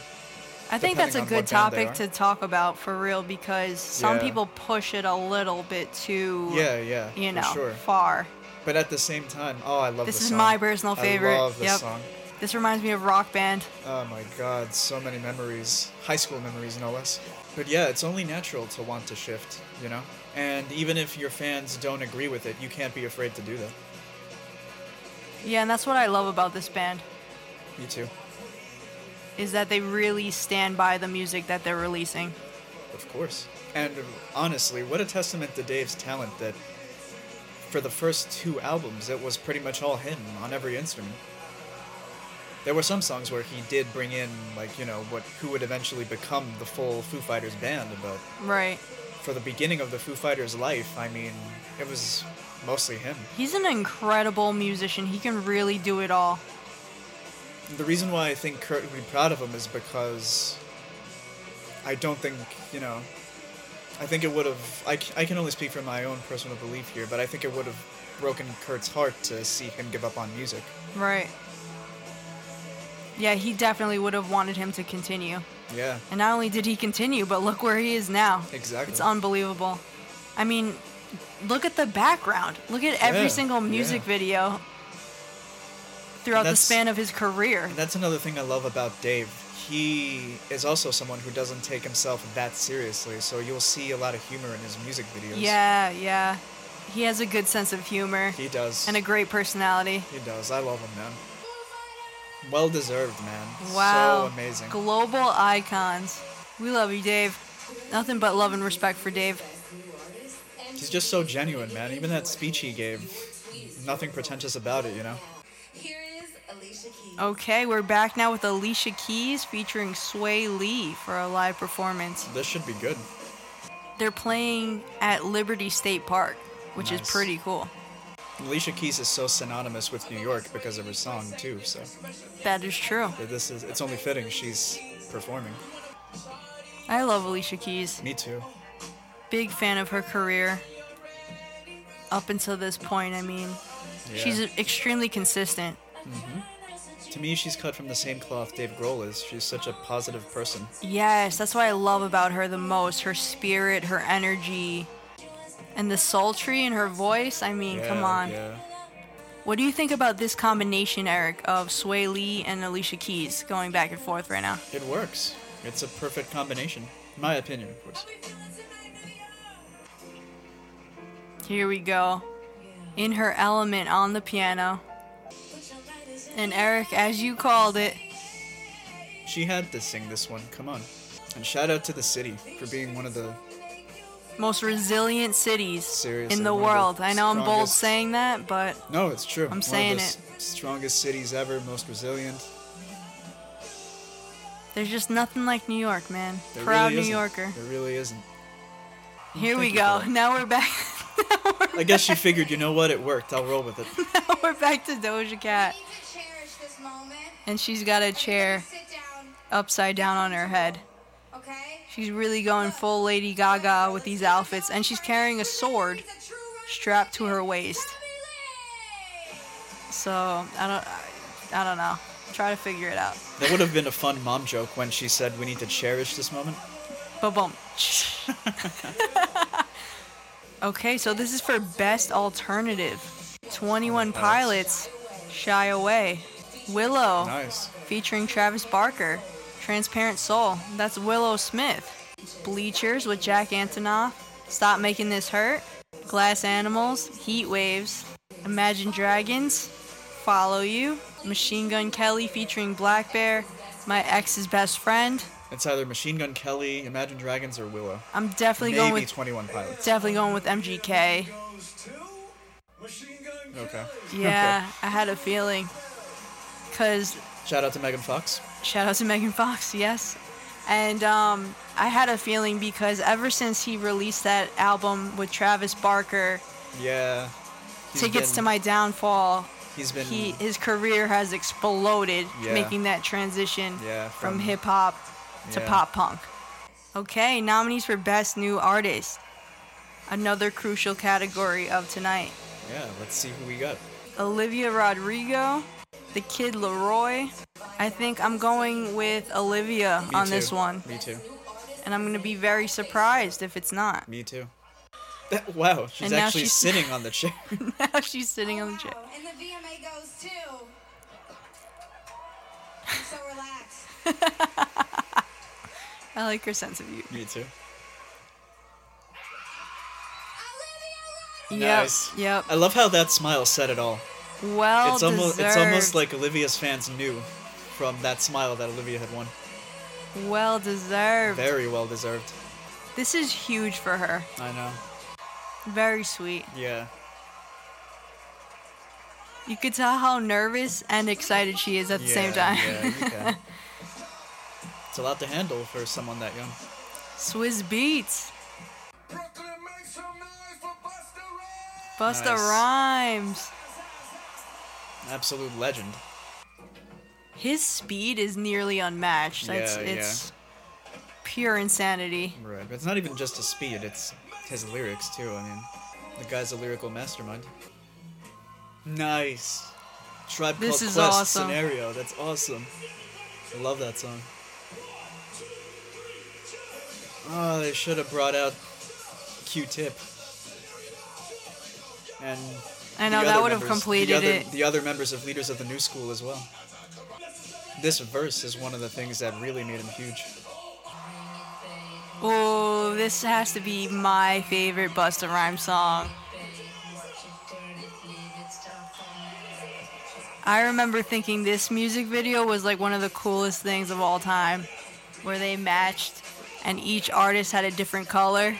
I think that's a good topic to talk about for real, because some yeah. people push it a little bit too, yeah, yeah, you know, sure. far. But at the same time, oh, I love this song. This is my personal favorite. I love this yep. song. This reminds me of Rock Band. Oh my God, so many memories. High school memories, no less. But yeah, it's only natural to want to shift, you know? And even if your fans don't agree with it, you can't be afraid to do that. Yeah, and that's what I love about this band. Me too. Is that they really stand by the music that they're releasing. Of course. And honestly, what a testament to Dave's talent that for the first two albums, it was pretty much all him on every instrument. There were some songs where he did bring in, like, you know, what who would eventually become the full Foo Fighters band, but right. for the beginning of the Foo Fighters' life, I mean, it was mostly him. He's an incredible musician. He can really do it all. The reason why I think Kurt would be proud of him is because I don't think, you know, I think it would have, I, I can only speak from my own personal belief here, but I think it would have broken Kurt's heart to see him give up on music. Right. Yeah, he definitely would have wanted him to continue. Yeah. And not only did he continue, but look where he is now. Exactly. It's unbelievable. I mean, look at the background. Look at every yeah, single music yeah. video throughout the span of his career. That's another thing I love about Dave. He is also someone who doesn't take himself that seriously, so you'll see a lot of humor in his music videos. Yeah, yeah. He has a good sense of humor. He does. And a great personality. He does. I love him, man. Well deserved, man. Wow. So amazing. Global icons. We love you, Dave. Nothing but love and respect for Dave. He's just so genuine, man. Even that speech he gave, nothing pretentious about it, you know? Here is Alicia Keys. Okay, we're back now with Alicia Keys featuring Sway Lee for a live performance. This should be good. They're playing at Liberty State Park, which nice. Is pretty cool. Alicia Keys is so synonymous with New York because of her song, too, so... That is true. This is, it's only fitting she's performing. I love Alicia Keys. Me too. Big fan of her career. Up until this point, I mean. Yeah. She's extremely consistent. Mm-hmm. To me, she's cut from the same cloth Dave Grohl is. She's such a positive person. Yes, that's what I love about her the most. Her spirit, her energy... And the sultry in her voice, I mean, yeah, come on. Yeah. What do you think about this combination, Eric, of Sway Lee and Alicia Keys going back and forth right now? It works. It's a perfect combination. My opinion, of course. Here we go. In her element on the piano. And Eric, as you called it. She had to sing this one, come on. And shout out to the city for being one of the... most resilient cities Seriously, in the world. The I know strongest, I'm bold saying that, but no, it's true. I'm one saying of the it. S- strongest cities ever, most resilient. There's just nothing like New York, man. There Proud really New isn't. Yorker. There really isn't. Here Thank we go. Now we're back. now we're I guess she figured, you know what, it worked. I'll roll with it. Now we're back to Doja Cat. We need to cherish this moment. And she's got a chair down. upside down on her head. Okay. She's really going full Lady Gaga with these outfits. And she's carrying a sword strapped to her waist. So, I don't, I, I don't know. Try to figure it out. That would have been a fun mom joke when she said, we need to cherish this moment. Ba-bum. Okay, so this is for Best Alternative. Twenty One Pilots, Shy Away. Willow, nice. Featuring Travis Barker, Transparent Soul. That's Willow Smith. Bleachers with Jack Antonoff, Stop Making This Hurt. Glass Animals, Heat Waves. Imagine Dragons, Follow You. Machine Gun Kelly featuring Black Bear, My Ex's Best Friend. It's either Machine Gun Kelly, Imagine Dragons, or Willow. I'm definitely Maybe going with Twenty One Pilots. Definitely going with M G K. Okay. Yeah, okay. I had a feeling. Cause. Shout out to Megan Fox. Shout out to Megan Fox, yes. And um, I had a feeling because ever since he released that album with Travis Barker. Yeah. Tickets been, to My Downfall. He's been. He, his career has exploded, yeah. making that transition yeah, from, from hip hop. To yeah. pop punk. Okay, nominees for Best New Artist. Another crucial category of tonight. Yeah, let's see who we got. Olivia Rodrigo, the Kid Laroi. I think I'm going with Olivia Me on too. this one. Me too. And I'm going to be very surprised if it's not. Me too. That, wow, she's and actually she's, sitting on the chair. Now she's sitting oh, on the chair. Wow. And the V M A goes too. I'm so relaxed. I like her sense of humor. Me too. Yep, nice. Yep. I love how that smile said it all. Well, it's almost, it's almost like Olivia's fans knew from that smile that Olivia had won. Well deserved. Very well deserved. This is huge for her. I know. Very sweet. Yeah. You could tell how nervous and excited she is at the yeah, same time. Yeah, you can. It's a lot to handle for someone that young. Swizz Beatz. Busta nice. Rhymes. Absolute legend. His speed is nearly unmatched. Yeah, it's, it's yeah. pure insanity. Right, but it's not even just his speed, it's his lyrics too. I mean, the guy's a lyrical mastermind. Nice. Tribe Called Quest awesome. Scenario. That's awesome. I love that song. Oh, they should have brought out Q-Tip. And I know, that would have completed it. The other members of Leaders of the New School as well. This verse is one of the things that really made him huge. Oh, this has to be my favorite Busta Rhymes song. I remember thinking this music video was like one of the coolest things of all time, where they matched and each artist had a different color,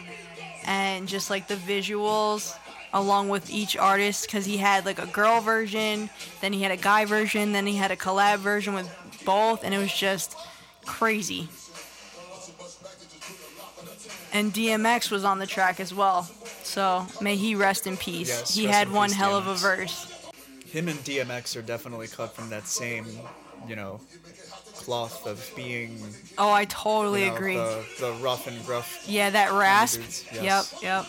and just like the visuals along with each artist, because he had like a girl version, then he had a guy version, then he had a collab version with both, and it was just crazy. And D M X was on the track as well, so may he rest in peace. Yes, he had one hell of a verse. Him and D M X are definitely cut from that same, you know, cloth of being... Oh, I totally you know, agree. The, the rough and gruff... Yeah, that rasp. Yes. Yep, yep.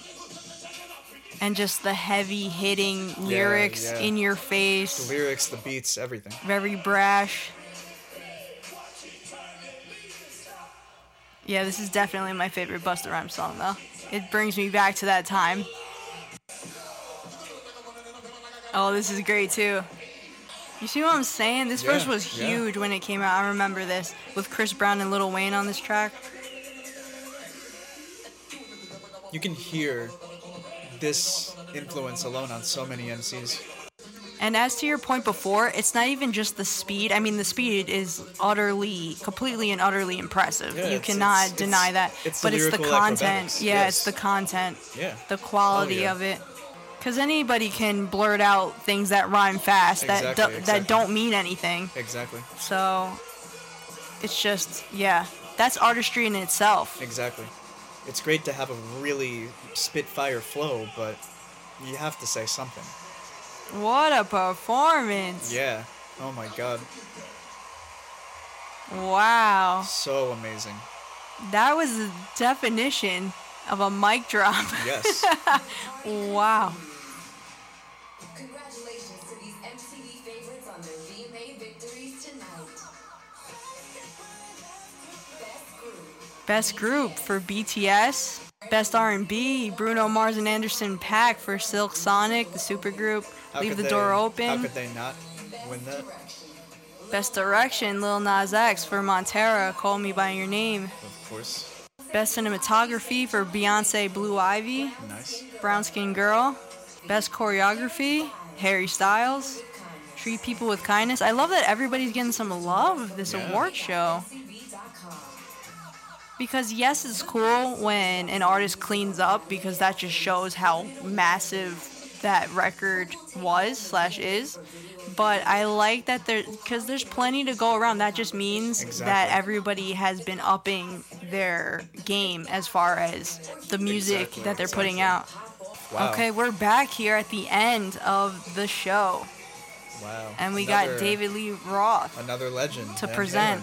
And just the heavy-hitting lyrics yeah, yeah. in your face. The lyrics, the beats, everything. Very brash. Yeah, this is definitely my favorite Busta Rhymes song, though. It brings me back to that time. Oh, this is great, too. You see what I'm saying? This yeah, verse was huge yeah. when it came out. I remember this with Chris Brown and Lil Wayne on this track. You can hear this influence alone on so many M Cs. And as to your point before, it's not even just the speed. I mean, the speed is utterly, completely and utterly impressive. Yeah, you it's, cannot it's, deny it's, that. It's but it's the content. Acrobatics. Yeah, yes. It's the content. Yeah. The quality oh, yeah. of it. Because anybody can blurt out things that rhyme fast, exactly, that do, exactly. that don't mean anything. Exactly. So, it's just, yeah, that's artistry in itself. Exactly. It's great to have a really spitfire flow, but you have to say something. What a performance. Yeah. Oh my God. Wow. So amazing. That was the definition of a mic drop. Yes. Wow. Congratulations to these M T V favorites on their V M A victories tonight. Best group. Best group for B T S. Best R and B, Bruno Mars and Anderson .Paak for Silk Sonic, the supergroup. How Leave the they, Door Open. How could they not win that? Best Direction, Lil Nas X for Montero, Call Me By Your Name. Of course. Best Cinematography for Beyonce, Blue Ivy. Nice. Brown Skin Girl. Best Choreography, Harry Styles. Treat People With Kindness. I love that everybody's getting some love this yeah. award show. Because yes, it's cool when an artist cleans up, because that just shows how massive that record was slash is. But I like that there, because there's plenty to go around. That just means exactly. that everybody has been upping their game as far as the music exactly, that they're exactly. putting out. Wow. Okay, we're back here at the end of the show. Wow. And we another, got David Lee Roth. Another legend. To Van present.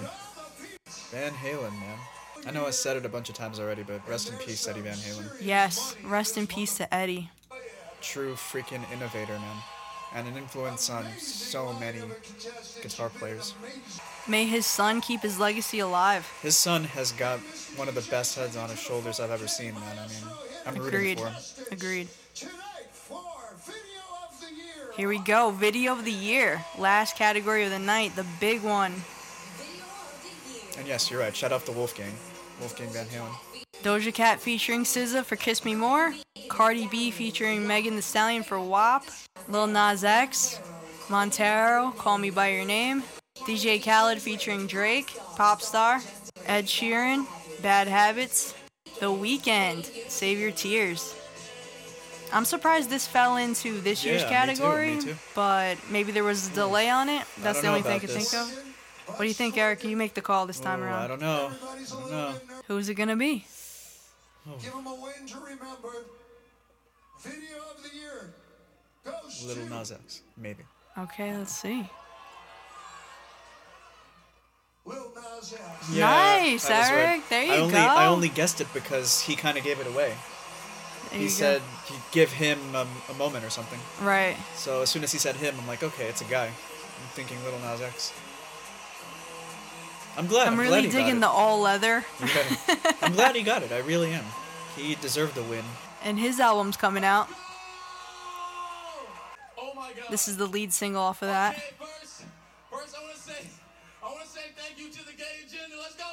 Halen. Van Halen, man. I know I said it a bunch of times already, but rest in peace, Eddie Van Halen. Yes, rest in peace to Eddie. True freaking innovator, man. And an influence on so many guitar players. May his son keep his legacy alive. His son has got one of the best heads on his shoulders I've ever seen, man. I mean, I'm Agreed. rooting for him. Agreed. Here we go, Video of the Year. Last category of the night, the big one. And yes, you're right, shout out to Wolfgang. Wolfgang Van Halen. Doja Cat featuring S Z A for Kiss Me More. Cardi B featuring Megan Thee Stallion for W A P. Lil Nas X, Montero, Call Me By Your Name. D J Khaled featuring Drake, Popstar. Ed Sheeran, Bad Habits. The Weeknd, Save Your Tears. I'm surprised this fell into this yeah, year's category, me too, me too. But maybe there was a delay on it. That's the only thing I could this. think of. What do you think, Eric? Can you make the call this time Ooh, around? I don't know. I don't know. Who's it going to be? Oh. Give him a win to remember. Video of the year goes Lil Nas X, maybe. Okay, let's see. Lil Nas X. Yeah, nice, Eric. There you I only, go. I only guessed it because he kind of gave it away. There he said go. he'd give him a, a moment or something. Right. So as soon as he said him, I'm like, okay, it's a guy. I'm thinking Lil Nas X. I'm glad. I'm, I'm really glad digging the all leather. Okay. I'm glad he got it. I really am. He deserved a win. And his album's coming out. Oh my God. This is the lead single off of that. Okay, first, first I want to say, I want to say thank you to the Gay Agenda. Let's go,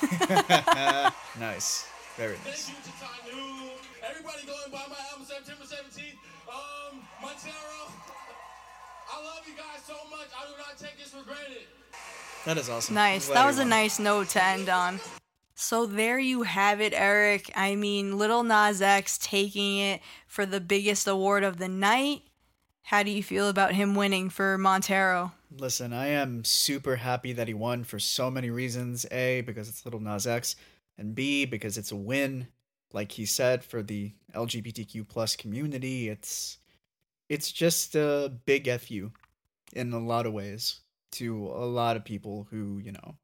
Gay Agenda! Nice. Very nice. Thank you to Tanu. Everybody going by my album September seventeenth. Um, Montero. I love you guys so much. I do not take this for granted. That is awesome. Nice. That was a nice note to end on. So there you have it, Eric. I mean, Lil Nas X taking it for the biggest award of the night. How do you feel about him winning for Montero? Listen, I am super happy that he won for so many reasons. A, because it's Lil Nas X, and B, because it's a win, like he said, for the L G B T Q plus community. It's it's just a big F you in a lot of ways. To a lot of people who, you know,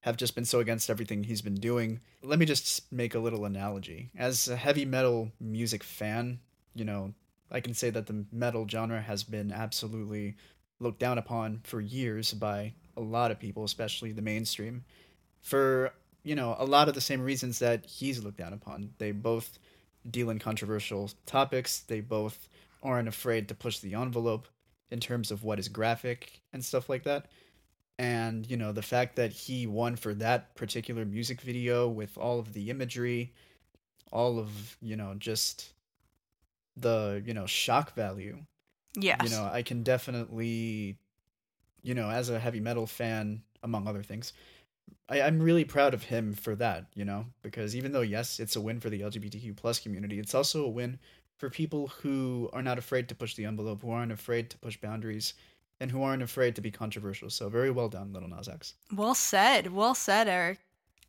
have just been so against everything he's been doing. Let me just make a little analogy. As a heavy metal music fan, you know, I can say that the metal genre has been absolutely looked down upon for years by a lot of people, especially the mainstream, for, you know, a lot of the same reasons that he's looked down upon. They both deal in controversial topics. They both aren't afraid to push the envelope in terms of what is graphic and stuff like that. And, you know, the fact that he won for that particular music video with all of the imagery, all of, you know, just the, you know, shock value. Yes. You know, I can definitely, you know, as a heavy metal fan, among other things, I, I'm really proud of him for that, you know, because even though, yes, it's a win for the L G B T Q plus community, it's also a win for people who are not afraid to push the envelope, who aren't afraid to push boundaries, and who aren't afraid to be controversial. So very well done, Lil Nas X. Well said. Well said, Eric.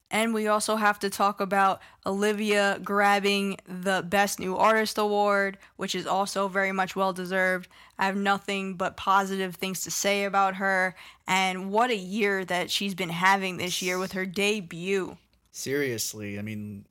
And we also have to talk about Olivia grabbing the Best New Artist Award, which is also very much well-deserved. I have nothing but positive things to say about her, and what a year that she's been having this year with her debut. Seriously, I mean,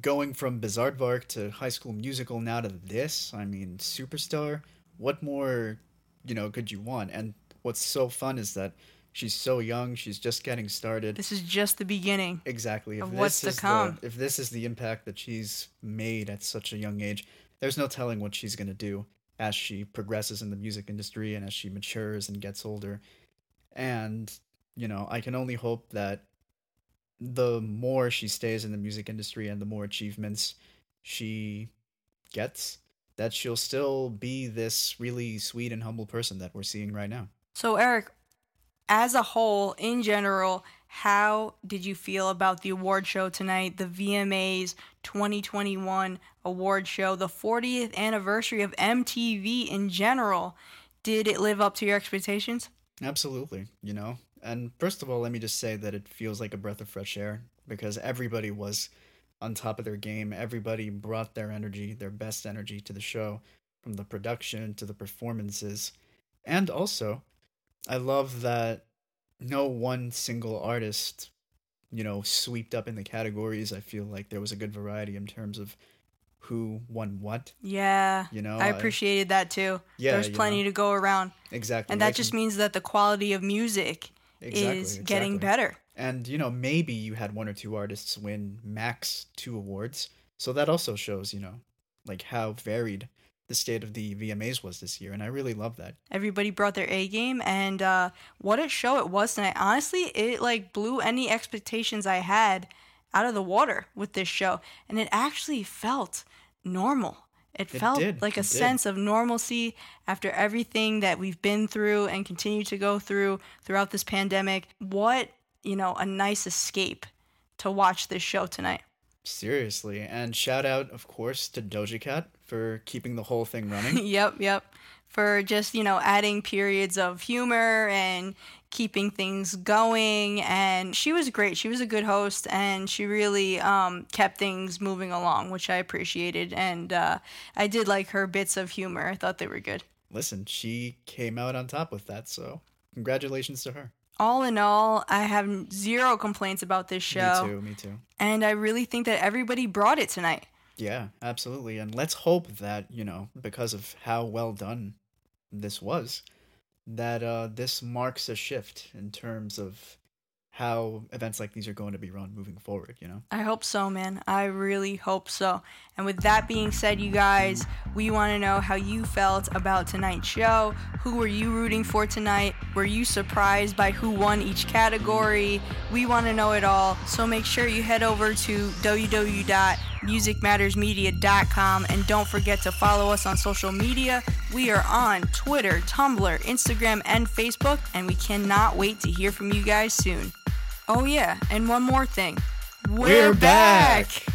going from Bizarre Vark to High School Musical now to this, I mean, superstar, what more, you know, could you want? And what's so fun is that she's so young. She's just getting started. This is just the beginning. Exactly. If of what's to come. The, if this is the impact that she's made at such a young age, there's no telling what she's going to do as she progresses in the music industry and as she matures and gets older. And, you know, I can only hope that the more she stays in the music industry and the more achievements she gets, that she'll still be this really sweet and humble person that we're seeing right now. So, Eric, as a whole, in general, how did you feel about the award show tonight, the V M As twenty twenty-one award show, the fortieth anniversary of M T V in general? Did it live up to your expectations? Absolutely, you know. And first of all, let me just say that it feels like a breath of fresh air because everybody was on top of their game. Everybody brought their energy, their best energy to the show, from the production to the performances. And also, I love that no one single artist, you know, sweeped up in the categories. I feel like there was a good variety in terms of who won what. Yeah. You know, I appreciated I, that too. Yeah. There's plenty you know, to go around. Exactly. And that like, just means that the quality of music exactly, is exactly. getting better. And, you know, maybe you had one or two artists win max two awards. So that also shows, you know, like how varied the state of the V M As was this year, and I really love that. Everybody brought their A game, and uh, what a show it was tonight. Honestly, it like blew any expectations I had out of the water with this show, and it actually felt normal. It, it felt did. like a it sense did. of normalcy after everything that we've been through and continue to go through throughout this pandemic. What, you know, a nice escape to watch this show tonight. Seriously, and shout out, of course, to Doja Cat for keeping the whole thing running. yep, yep. For just, you know, adding periods of humor and keeping things going. And she was great. She was a good host, and she really um, kept things moving along, which I appreciated. And uh, I did like her bits of humor. I thought they were good. Listen, she came out on top with that, so congratulations to her. All in all, I have zero complaints about this show. Me too, me too. And I really think that everybody brought it tonight. Yeah, absolutely. And let's hope that, you know, because of how well done this was, that uh, this marks a shift in terms of how events like these are going to be run moving forward, you know? I hope so, man. I really hope so. And with that being said, you guys, we want to know how you felt about tonight's show. Who were you rooting for tonight? Were you surprised by who won each category? We want to know it all. So make sure you head over to w w w dot music matters media dot com and don't forget to follow us on social media. We are on Twitter, Tumblr, Instagram, and Facebook, and we cannot wait to hear from you guys soon. Oh yeah, and one more thing. We're, We're back! back.